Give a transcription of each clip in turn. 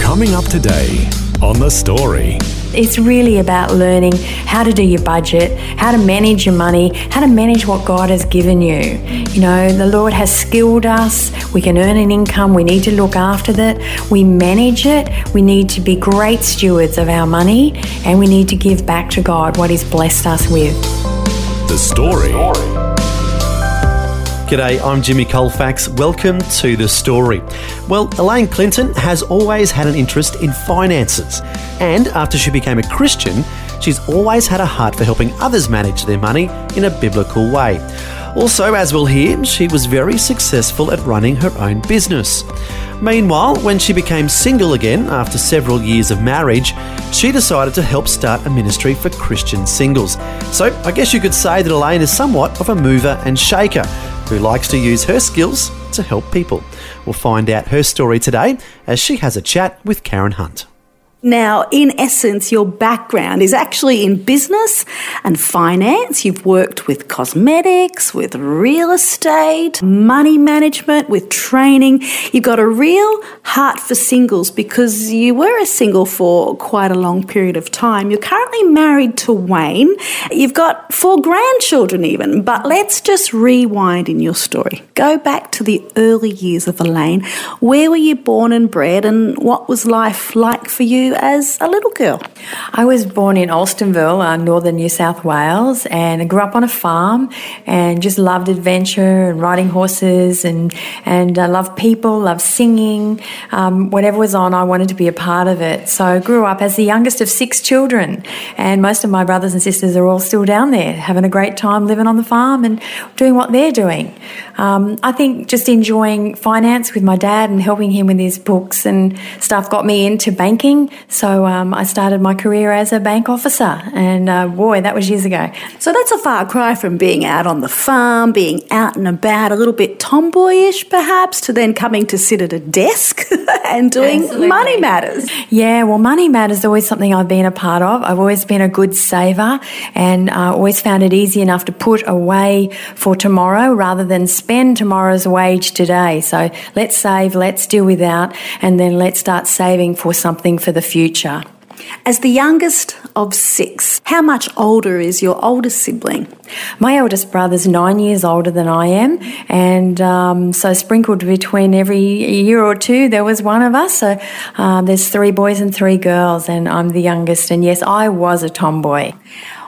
Coming up today on The Story. It's really about learning how to do your budget, how to manage your money, how to manage what God has given you. You know, the Lord has skilled us. We can earn an income. We need to look after that. We manage it. We need to be great stewards of our money, and we need to give back to God what He's blessed us with. The Story. G'day, I'm Jimmy Colfax. Welcome to The Story. Well, Elaine Clinton has always had an interest in finances, and after she became a Christian, she's always had a heart for helping others manage their money in a biblical way. Also, as we'll hear, she was very successful at running her own business. Meanwhile, when she became single again after several years of marriage, she decided to help start a ministry for Christian singles. So I guess you could say that Elaine is somewhat of a mover and shaker who likes to use her skills to help people. We'll find out her story today as she has a chat with Karen Hunt. Now, in essence, your background is actually in business and finance. You've worked with cosmetics, with real estate, money management, with training. You've got a real heart for singles because you were a single for quite a long period of time. You're currently married to Wayne. You've got 4 grandchildren even, but let's just rewind in your story. Go back to the early years of Elaine. Where were you born and bred, and what was life like for you as a little girl? I was born in Alstonville, northern New South Wales, and I grew up on a farm and just loved adventure and riding horses, and I loved people, loved singing. Whatever was on, I wanted to be a part of it. So I grew up as the youngest of 6 children, and most of my brothers and sisters are all still down there having a great time living on the farm and doing what they're doing. I think just enjoying finance with my dad and helping him with his books and stuff got me into banking. So I started my career as a bank officer, and boy, that was years ago. So that's a far cry from being out on the farm, being out and about, a little bit tomboyish perhaps, to then coming to sit at a desk and doing Absolutely. Money matters. Yeah, well, money matters is always something I've been a part of. I've always been a good saver, and I always found it easy enough to put away for tomorrow rather than spend tomorrow's wage today. So let's save, let's do without, and then let's start saving for something for the future. As the youngest of 6, how much older is your oldest sibling? My eldest brother's 9 years older than I am, and so sprinkled between every year or two, there was one of us. So there's 3 boys and 3 girls, and I'm the youngest, and yes, I was a tomboy.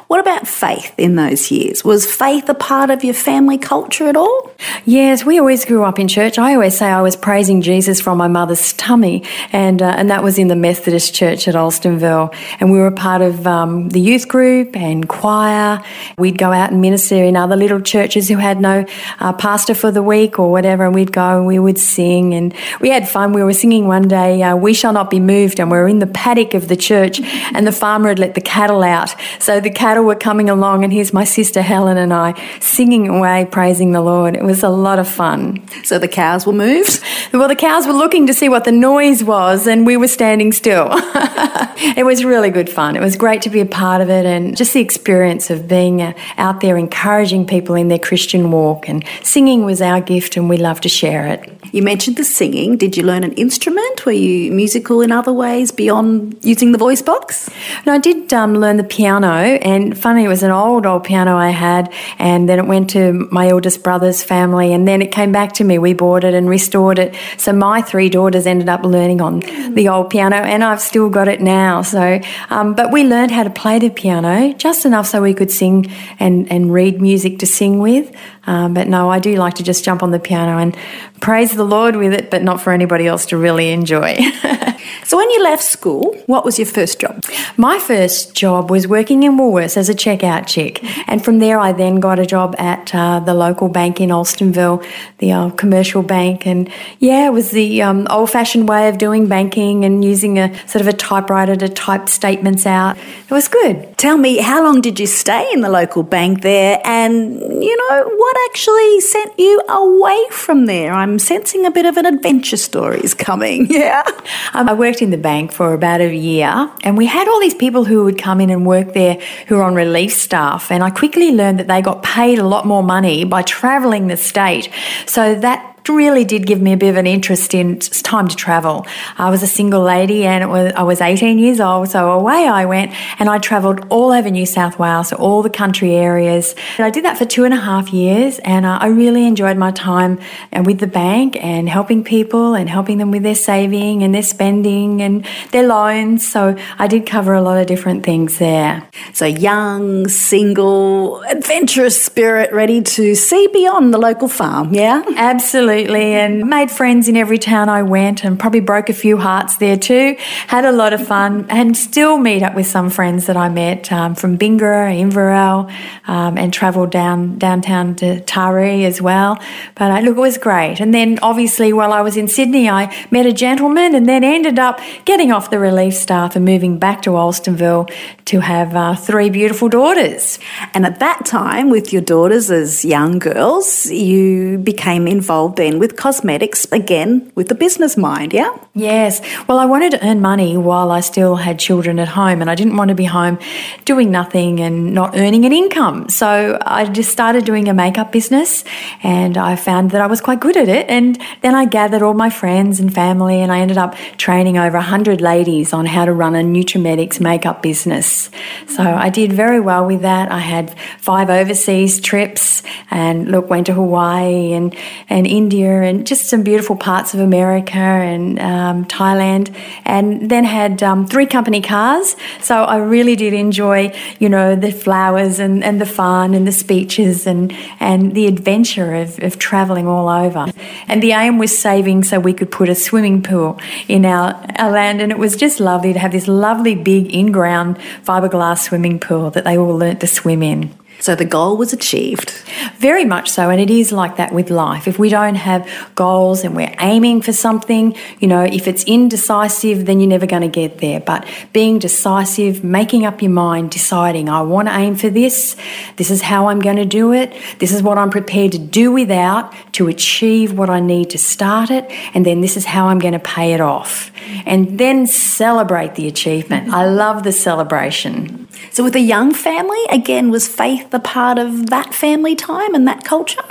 What about faith in those years? Was faith a part of your family culture at all? Yes, we always grew up in church. I always say I was praising Jesus from my mother's tummy, and that was in the Methodist Church at Alstonville. And we were a part of the youth group and choir. We'd go out and minister in other little churches who had no pastor for the week or whatever, and we'd go and we would sing, and we had fun. We were singing one day, "We Shall Not Be Moved," and we were in the paddock of the church, and the farmer had let the cattle out. So the cattle were coming along, and here's my sister Helen and I singing away, praising the Lord. It was a lot of fun. So the cows were moved? Well, the cows were looking to see what the noise was, and we were standing still. It was really good fun. It was great to be a part of it, and just the experience of being out there encouraging people in their Christian walk, and singing was our gift, and we love to share it. You mentioned the singing. Did you learn an instrument? Were you musical in other ways beyond using the voice box? No, I did learn the piano, and funny, it was an old piano I had, and then it went to my eldest brother's family, and then it came back to me. We bought it and restored it. So my 3 daughters ended up learning on the old piano, and I've still got it now. So, but we learned how to play the piano just enough so we could sing and read music to sing with. But no, I do like to just jump on the piano and praise the Lord with it, but not for anybody else to really enjoy. So when you left school, what was your first job? My first job was working in Woolworths as a checkout chick, and from there I then got a job at the local bank in Alstonville, the commercial bank, and yeah, it was the old-fashioned way of doing banking and using a sort of a typewriter to type statements out. It was good. Tell me, how long did you stay in the local bank there, and, you know, what actually sent you away from there? I'm sensing a bit of an adventure story is coming, yeah? I worked in the bank for about a year, and we had all these people who would come in and work there who were on relief staff, and I quickly learned that they got paid a lot more money by travelling the state, so that really did give me a bit of an interest in time to travel. I was a single lady and I was 18 years old, so away I went, and I travelled all over New South Wales, so all the country areas. And I did that for 2.5 years, and I really enjoyed my time with the bank and helping people and helping them with their saving and their spending and their loans, so I did cover a lot of different things there. So young, single, adventurous spirit, ready to see beyond the local farm, yeah? Absolutely. And made friends in every town I went, and probably broke a few hearts there too. Had a lot of fun and still meet up with some friends that I met from Bingara, Inverell, and travelled downtown to Taree as well. But look, it was great. And then obviously while I was in Sydney, I met a gentleman and then ended up getting off the relief staff and moving back to Alstonville to have 3 beautiful daughters. And at that time, with your daughters as young girls, you became involved then with cosmetics, again, with the business mind, yeah? Yes. Well, I wanted to earn money while I still had children at home, and I didn't want to be home doing nothing and not earning an income. So I just started doing a makeup business, and I found that I was quite good at it. And then I gathered all my friends and family, and I ended up training over 100 ladies on how to run a Nutrimetics makeup business. So I did very well with that. I had 5 overseas trips and, look, went to Hawaii and India and just some beautiful parts of America and Thailand, and then had 3 company cars. So I really did enjoy, you know, the flowers and the fun and the speeches and the adventure of travelling all over. And the aim was saving so we could put a swimming pool in our land, and it was just lovely to have this lovely big in-ground fiberglass swimming pool that they all learnt to swim in. So the goal was achieved. Very much so, and it is like that with life. If we don't have goals and we're aiming for something, you know, if it's indecisive, then you're never going to get there. But being decisive, making up your mind, deciding, I want to aim for this, this is how I'm going to do it, this is what I'm prepared to do without to achieve what I need to start it, and then this is how I'm going to pay it off. And then celebrate the achievement. I love the celebration. So with a young family, again, was faith a part of that family time and that culture?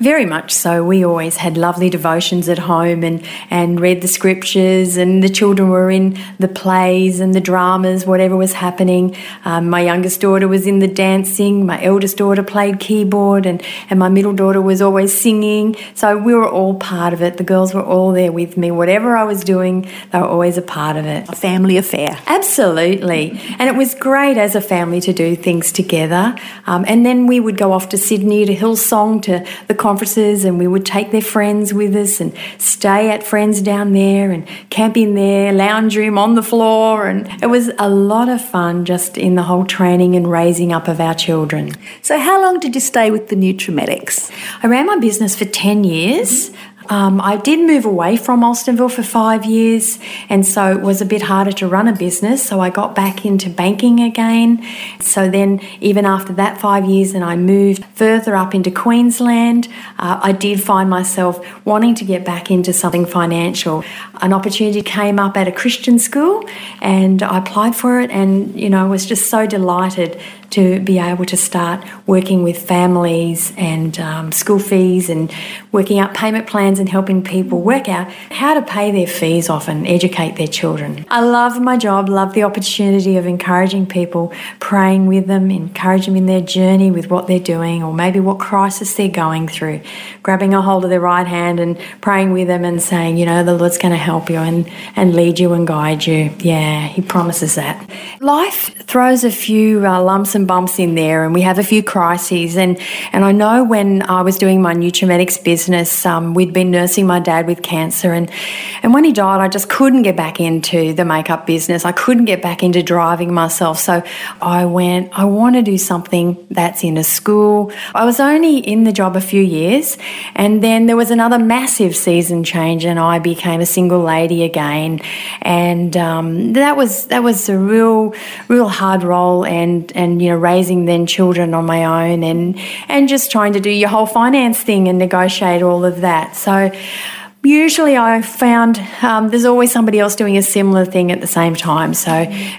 Very much so. We always had lovely devotions at home and read the scriptures, and the children were in the plays and the dramas, whatever was happening. My youngest daughter was in the dancing, my eldest daughter played keyboard, and my middle daughter was always singing. So we were all part of it. The girls were all there with me. Whatever I was doing, they were always a part of it. A family affair. Absolutely. And it was great as a family to do things together. And then we would go off to Sydney, to Hillsong, to the conferences, and we would take their friends with us and stay at friends down there and camp in their lounge room on the floor, and it was a lot of fun just in the whole training and raising up of our children. So how long did you stay with the Nutrimetics? I ran my business for 10 years. I did move away from Alstonville for 5 years, and so it was a bit harder to run a business, so I got back into banking again. So then even after that 5 years, and I moved further up into Queensland, I did find myself wanting to get back into something financial. An opportunity came up at a Christian school, and I applied for it, and, you know, I was just so delighted to be able to start working with families and school fees and working out payment plans and helping people work out how to pay their fees off and educate their children. I love my job, love the opportunity of encouraging people, praying with them, encouraging them in their journey with what they're doing or maybe what crisis they're going through, grabbing a hold of their right hand and praying with them and saying, you know, the Lord's going to help you and lead you and guide you. Yeah, He promises that. Life throws a few lumps and some bumps in there and we have a few crises. And I know when I was doing my Nutrimetics business, we'd been nursing my dad with cancer. And when he died, I just couldn't get back into the makeup business. I couldn't get back into driving myself. So I went, I want to do something that's in a school. I was only in the job a few years. And then there was another massive season change and I became a single lady again. And that was a real hard role and you know, raising then children on my own and just trying to do your whole finance thing and negotiate all of that. So usually I found there's always somebody else doing a similar thing at the same time. So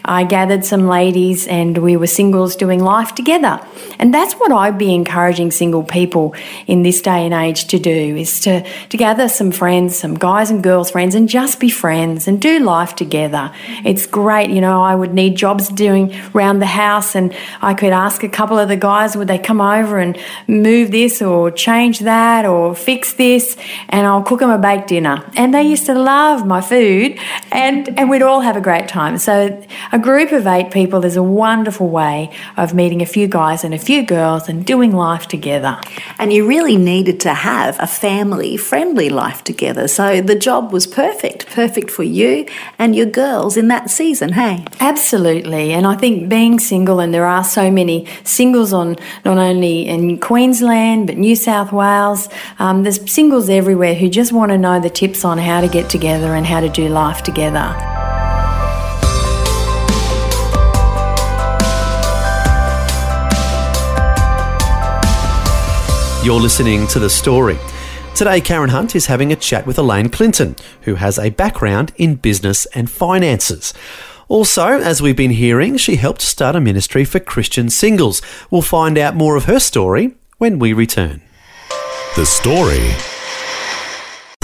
I gathered some ladies and we were singles doing life together. And that's what I'd be encouraging single people in this day and age to do, is to gather some friends, some guys and girls friends, and just be friends and do life together. It's great. You know, I would need jobs doing around the house and I could ask a couple of the guys, would they come over and move this or change that or fix this? And I'll cook them a bake dinner, and they used to love my food, and we'd all have a great time. So a group of 8 people is a wonderful way of meeting a few guys and a few girls and doing life together. And you really needed to have a family-friendly life together, so the job was perfect for you and your girls in that season, hey? Absolutely, and I think being single, and there are so many singles on not only in Queensland but New South Wales, there's singles everywhere who just want to know the tips on how to get together and how to do life together. You're listening to The Story. Today, Karen Hunt is having a chat with Elaine Clinton, who has a background in business and finances. Also, as we've been hearing, she helped start a ministry for Christian singles. We'll find out more of her story when we return. The Story.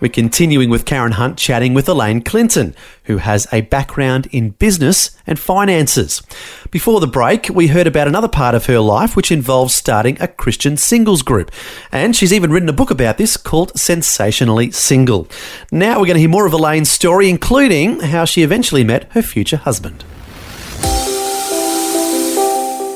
We're continuing with Karen Hunt chatting with Elaine Clinton, who has a background in business and finances. Before the break, we heard about another part of her life which involves starting a Christian singles group. And she's even written a book about this called Sensationally Single. Now we're going to hear more of Elaine's story, including how she eventually met her future husband.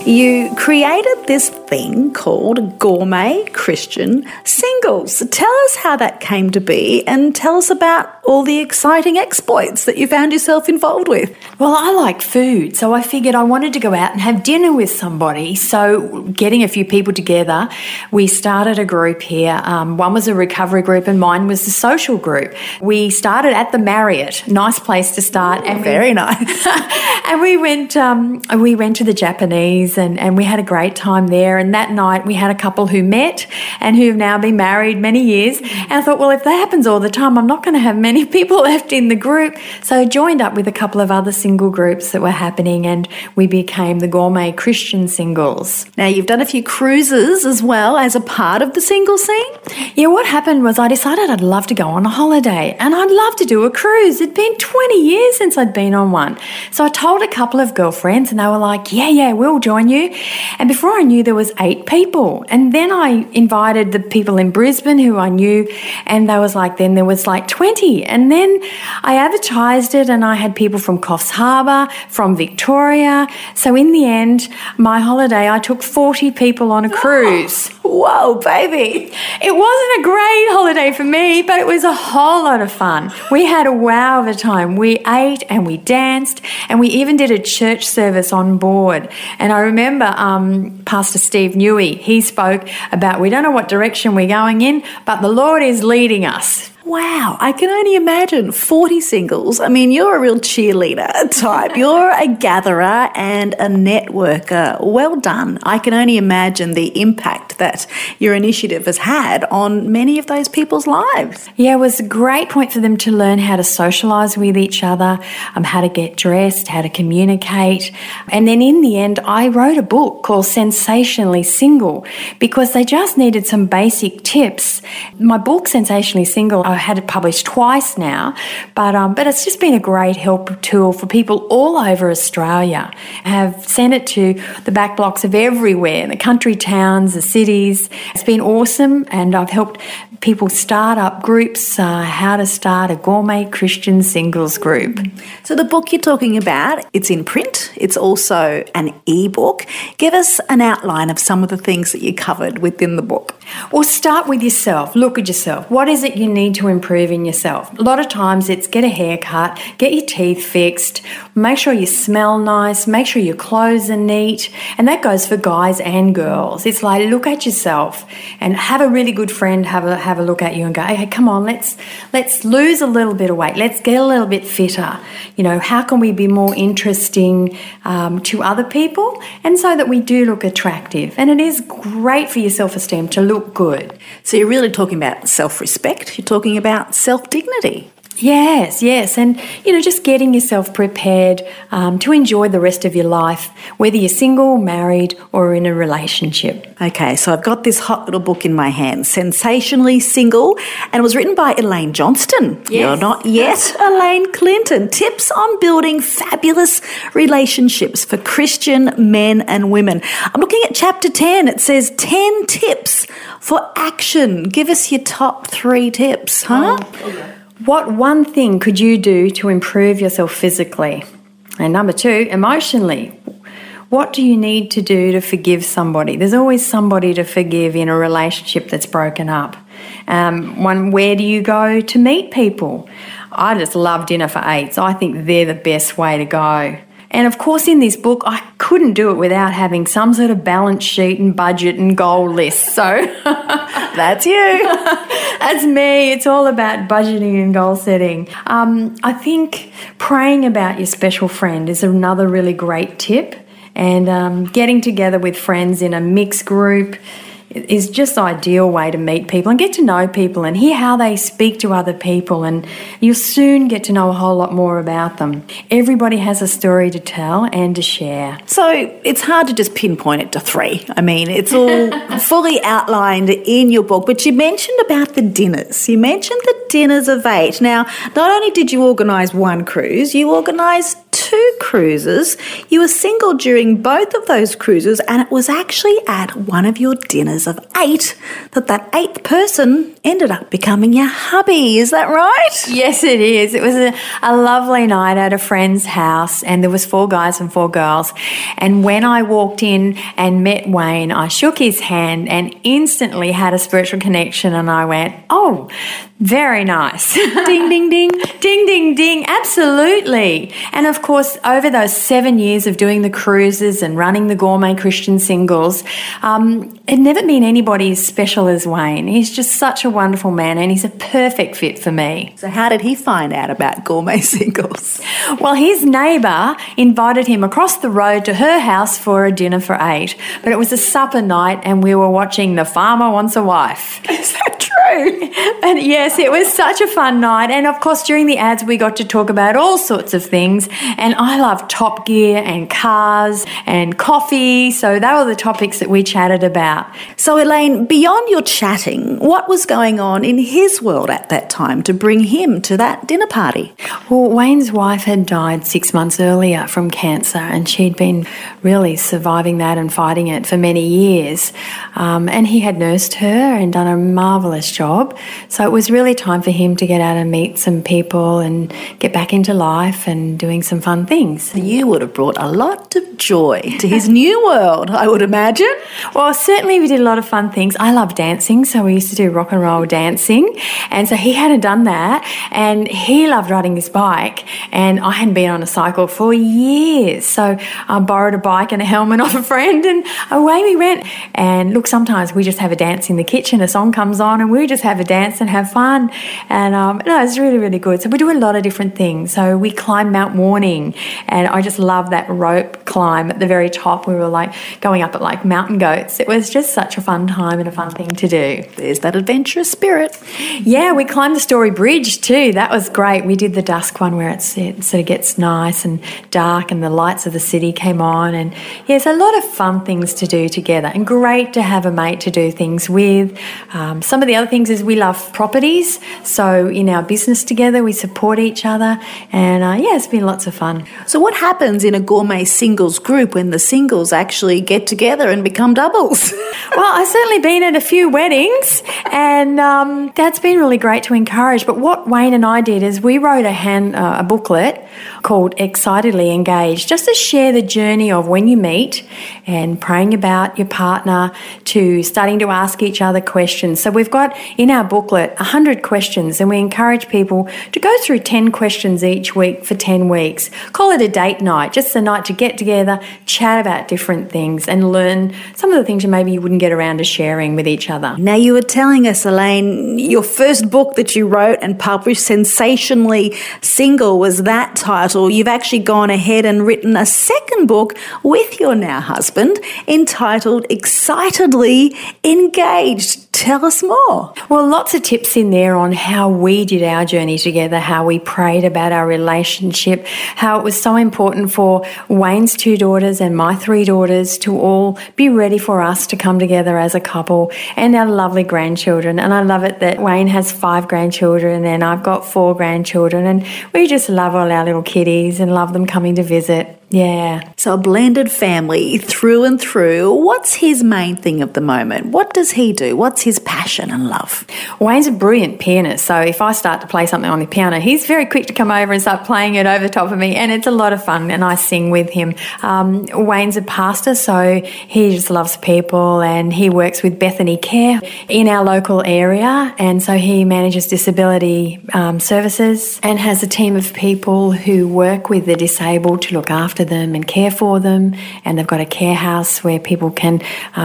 You created this thing called Gourmet Christian Singles. Tell us how that came to be and tell us about all the exciting exploits that you found yourself involved with. Well, I like food, so I figured I wanted to go out and have dinner with somebody. So getting a few people together, we started a group here. One was a recovery group and mine was the social group. We started at the Marriott, nice place to start. Very nice. And we went to the Japanese. And we had a great time there. And that night we had a couple who met and who have now been married many years. And I thought, well, if that happens all the time, I'm not going to have many people left in the group. So I joined up with a couple of other single groups that were happening and we became the Gourmet Christian Singles. Now, you've done a few cruises as well as a part of the single scene? Yeah, what happened was I decided I'd love to go on a holiday and I'd love to do a cruise. It'd been 20 years since I'd been on one. So I told a couple of girlfriends and they were like, yeah, we'll join you. And before I knew, there was 8 people. And then I invited the people in Brisbane who I knew, and there was like 20. And then I advertised it and I had people from Coffs Harbour, from Victoria. So in the end, my holiday, I took 40 people on a cruise. Whoa, baby. It wasn't a great holiday for me, but it was a whole lot of fun. We had a wow of a time. We ate and we danced and we even did a church service on board. And I remember Pastor Steve Newey, he spoke about we don't know what direction we're going in, but the Lord is leading us. Wow, I can only imagine 40 singles. I mean, you're a real cheerleader type. You're a gatherer and a networker. Well done. I can only imagine the impact that your initiative has had on many of those people's lives. Yeah, it was a great point for them to learn how to socialise with each other, how to get dressed, how to communicate. And then in the end, I wrote a book called Sensationally Single because they just needed some basic tips. My book, Sensationally Single, I had it published twice now, but it's just been a great help tool for people all over Australia. I have sent it to the back blocks of everywhere, the country towns, the cities. It's been awesome, and I've helped people start up groups, how to start a Gourmet Christian Singles group. So the book you're talking about, it's in print. It's also an e-book. Give us an outline of some of the things that you covered within the book. Well, start with yourself. Look at yourself. What is it you need to improve in yourself? A lot of times it's get a haircut, get your teeth fixed, make sure you smell nice, make sure your clothes are neat, and that goes for guys and girls. It's like, look at yourself and have a really good friend have a look at you and go, okay, come on, let's lose a little bit of weight, let's get a little bit fitter. You know, how can we be more interesting to other people, and so that we do look attractive? And it is great for your self-esteem to look good. So you're really talking about self-respect, you're talking about self-dignity. Yes. And, you know, just getting yourself prepared to enjoy the rest of your life, whether you're single, married, or in a relationship. Okay, so I've got this hot little book in my hand, Sensationally Single, and it was written by Elaine Johnston. Yes. You're not yet Elaine Clinton. Tips on building fabulous relationships for Christian men and women. I'm looking at chapter 10. It says 10 tips for action. Give us your top 3 tips, huh? Okay. What one thing could you do to improve yourself physically? And number 2, emotionally. What do you need to do to forgive somebody? There's always somebody to forgive in a relationship that's broken up. Where do you go to meet people? I just love dinner for eights. I think they're the best way to go. And, of course, in this book, I couldn't do it without having some sort of balance sheet and budget and goal list. So that's you. That's me. It's all about budgeting and goal setting. I think praying about your special friend is another really great tip. And getting together with friends in a mixed group is just the ideal way to meet people and get to know people and hear how they speak to other people, and you'll soon get to know a whole lot more about them. Everybody has a story to tell and to share. So it's hard to just pinpoint it to 3. I mean, it's all fully outlined in your book, but you mentioned about the dinners. You mentioned the dinners of 8. Now, not only did you organise one cruise, you organised 2 cruises. You were single during both of those cruises, and it was actually at one of your dinners of 8 that 8th person ended up becoming your hubby. Is that right? Yes, it is. It was a lovely night at a friend's house, and there was 4 guys and 4 girls. And when I walked in and met Wayne, I shook his hand and instantly had a spiritual connection, and I went, oh, very nice. Ding, ding, ding. Ding, ding, ding. Absolutely. And of course, over those 7 years of doing the cruises and running the Gourmet Christian Singles, it never been anybody as special as Wayne. He's just such a wonderful man, and he's a perfect fit for me. So how did he find out about Gourmet Singles? Well, his neighbour invited him across the road to her house for a dinner for 8, but it was a supper night, and we were watching The Farmer Wants a Wife. Is that true? And yes, it was such a fun night, and of course during the ads we got to talk about all sorts of things, and I love Top Gear and cars and coffee, so they were the topics that we chatted about. So Elaine, beyond your chatting, what was going on in his world at that time to bring him to that dinner party? Well, Wayne's wife had died 6 months earlier from cancer, and she'd been really surviving that and fighting it for many years, and he had nursed her and done a marvellous job, so it was really time for him to get out and meet some people and get back into life and doing some fun things. You would have brought a lot of joy to his new world, I would imagine. Well, certainly we did a lot of fun things. I love dancing, so we used to do rock and roll dancing, and so he hadn't done that, and he loved riding his bike, and I hadn't been on a cycle for years, so I borrowed a bike and a helmet off a friend, and away we went. And look, sometimes we just have a dance in the kitchen, a song comes on, and we just have a dance and have fun. And no, it's really, really good. So we do a lot of different things. So we climb Mount Warning, and I just love that rope climb at the very top. We were like going up at like mountain goats. It was just such a fun time and a fun thing to do. There's that adventurous spirit. Yeah, we climbed the Story Bridge too. That was great. We did the dusk one where it sort of gets nice and dark and the lights of the city came on. And yeah, it's a lot of fun things to do together, and great to have a mate to do things with. Some of the other things is we love properties. So in our business together, we support each other. And yeah, it's been lots of fun. So what happens in a gourmet singles group when the singles actually get together and become doubles? Well, I've certainly been at a few weddings, and that's been really great to encourage. But what Wayne and I did is we wrote a booklet called Excitedly Engaged, just to share the journey of when you meet and praying about your partner to starting to ask each other questions. So we've got in our booklet 100 questions, and we encourage people to go through 10 questions each week for 10 weeks. Call it a date night, just a night to get together, chat about different things and learn some of the things that maybe you wouldn't get around to sharing with each other. Now, you were telling us, Elaine, your first book that you wrote and published, Sensationally Single, was that title. You've actually gone ahead and written a second book with your now husband entitled Excitedly Engaged. Tell us more. Well, lots of tips in there on how we did our journey together, how we prayed about our relationship, how it was so important for Wayne's 2 daughters and my 3 daughters to all be ready for us to come together as a couple, and our lovely grandchildren. And I love it that Wayne has 5 grandchildren and I've got 4 grandchildren, and we just love all our little kiddies and love them coming to visit. Yeah. So a blended family through and through. What's his main thing at the moment? What does he do? What's his passion and love? Wayne's a brilliant pianist. So if I start to play something on the piano, he's very quick to come over and start playing it over the top of me. And it's a lot of fun, and I sing with him. Wayne's a pastor, so he just loves people, and he works with Bethany Care in our local area. And so he manages disability services and has a team of people who work with the disabled to look after them and care for them, and they've got a care house where people can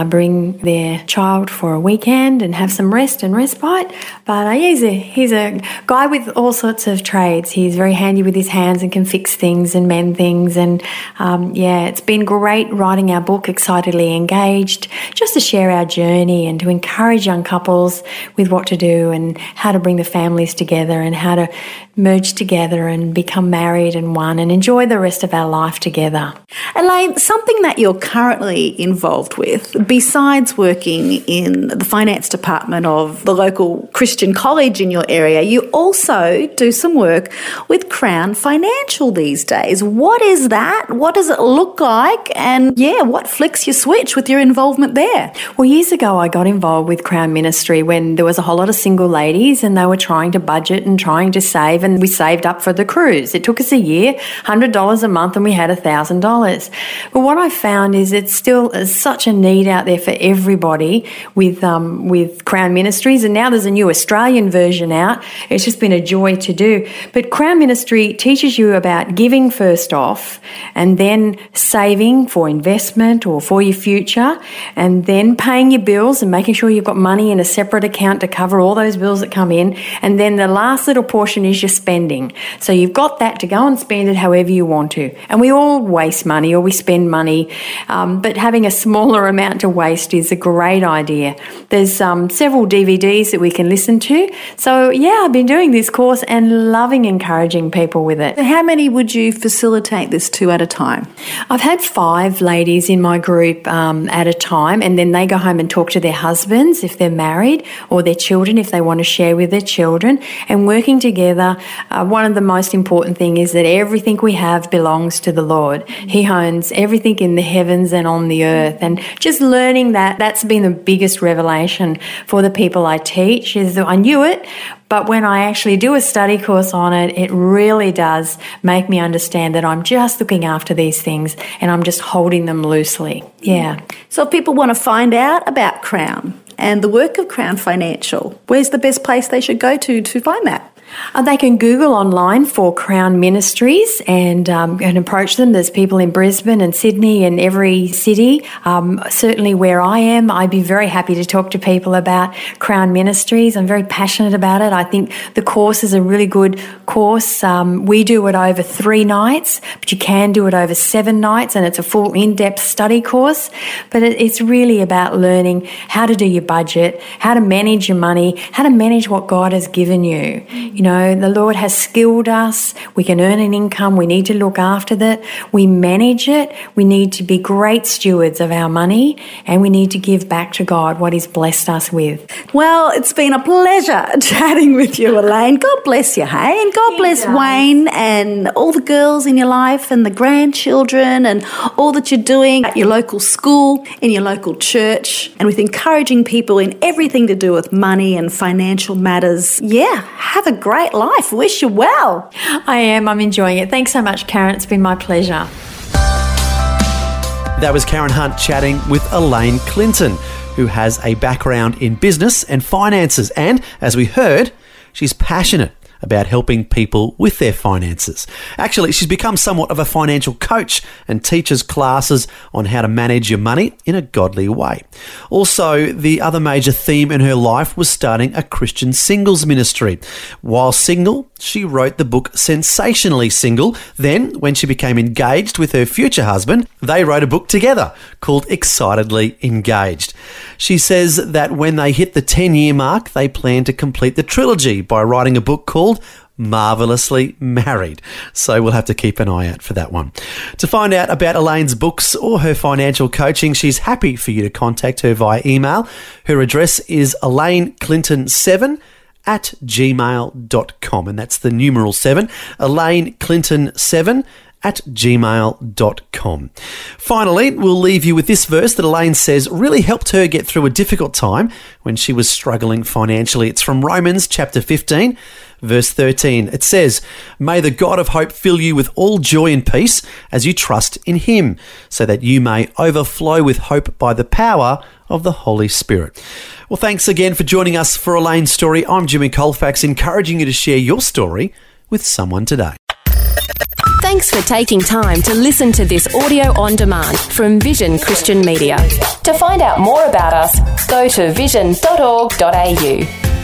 bring their child for a weekend and have some rest and respite. But he's a guy with all sorts of trades. He's very handy with his hands and can fix things and mend things. And yeah, it's been great writing our book Excitedly Engaged, just to share our journey and to encourage young couples with what to do and how to bring the families together and how to merge together and become married and one and enjoy the rest of our life together. Elaine, something that you're currently involved with, besides working in the finance department of the local Christian college in your area, you also do some work with Crown Financial these days. What is that? What does it look like? And yeah, what flicks your switch with your involvement there? Well, years ago I got involved with Crown Ministry when there was a whole lot of single ladies and they were trying to budget and trying to save, and we saved up for the cruise. It took us a year, $100 a month, and we had $1,000. But what I found is it's still such a need out there for everybody with Crown Ministries, and now there's a new Australian version out. It's just been a joy to do. But Crown Ministry teaches you about giving first off, and then saving for investment or for your future, and then paying your bills and making sure you've got money in a separate account to cover all those bills that come in, and then the last little portion is your spending. So you've got that to go and spend it however you want to. And we all waste money, or we spend money, but having a smaller amount to waste is a great idea. There's several DVDs that we can listen to. So yeah, I've been doing this course and loving encouraging people with it. How many would you facilitate this to at a time? I've had 5 ladies in my group at a time, and then they go home and talk to their husbands if they're married, or their children if they want to share with their children, and working together. One of the most important things is that everything we have belongs to the Lord. He owns everything in the heavens and on the earth. And just learning that, that's been the biggest revelation for the people I teach, is that I knew it, but when I actually do a study course on it, it really does make me understand that I'm just looking after these things and I'm just holding them loosely. Yeah. So if people want to find out about Crown and the work of Crown Financial, where's the best place they should go to find that? They can Google online for Crown Ministries and approach them. There's people in Brisbane and Sydney and every city. Certainly where I am, I'd be very happy to talk to people about Crown Ministries. I'm very passionate about it. I think the course is a really good course. We do it over 3 nights, but you can do it over 7 nights, and it's a full in-depth study course. But it's really about learning how to do your budget, how to manage your money, how to manage what God has given you. You know, the Lord has skilled us. We can earn an income. We need to look after that. We manage it. We need to be great stewards of our money, and we need to give back to God what He's blessed us with. Well, it's been a pleasure chatting with you, Elaine. God bless you, hey? And God bless Wayne and all the girls in your life and the grandchildren and all that you're doing at your local school, in your local church, and with encouraging people in everything to do with money and financial matters. Yeah, have a great life. Wish you well. I am. I'm enjoying it. Thanks so much, Karen. It's been my pleasure. That was Karen Hunt chatting with Elaine Clinton, who has a background in business and finances. And as we heard, she's passionate about helping people with their finances. Actually, she's become somewhat of a financial coach and teaches classes on how to manage your money in a godly way. Also, the other major theme in her life was starting a Christian singles ministry. While single, she wrote the book Sensationally Single. Then, when she became engaged with her future husband, they wrote a book together called Excitedly Engaged. She says that when they hit the 10-year mark, they plan to complete the trilogy by writing a book called Marvelously Married. So we'll have to keep an eye out for that one. To find out about Elaine's books or her financial coaching, she's happy for you to contact her via email. Her address is ElaineClinton7@gmail.com, and that's the numeral 7, ElaineClinton7@gmail.com. Finally, we'll leave you with this verse that Elaine says really helped her get through a difficult time when she was struggling financially. It's from Romans chapter 15, verse 13. It says, "May the God of hope fill you with all joy and peace as you trust in Him, so that you may overflow with hope by the power of the Holy Spirit." Well, thanks again for joining us for Elaine's Story. I'm Jimmy Colfax, encouraging you to share your story with someone today. Thanks for taking time to listen to this audio on demand from Vision Christian Media. To find out more about us, go to vision.org.au.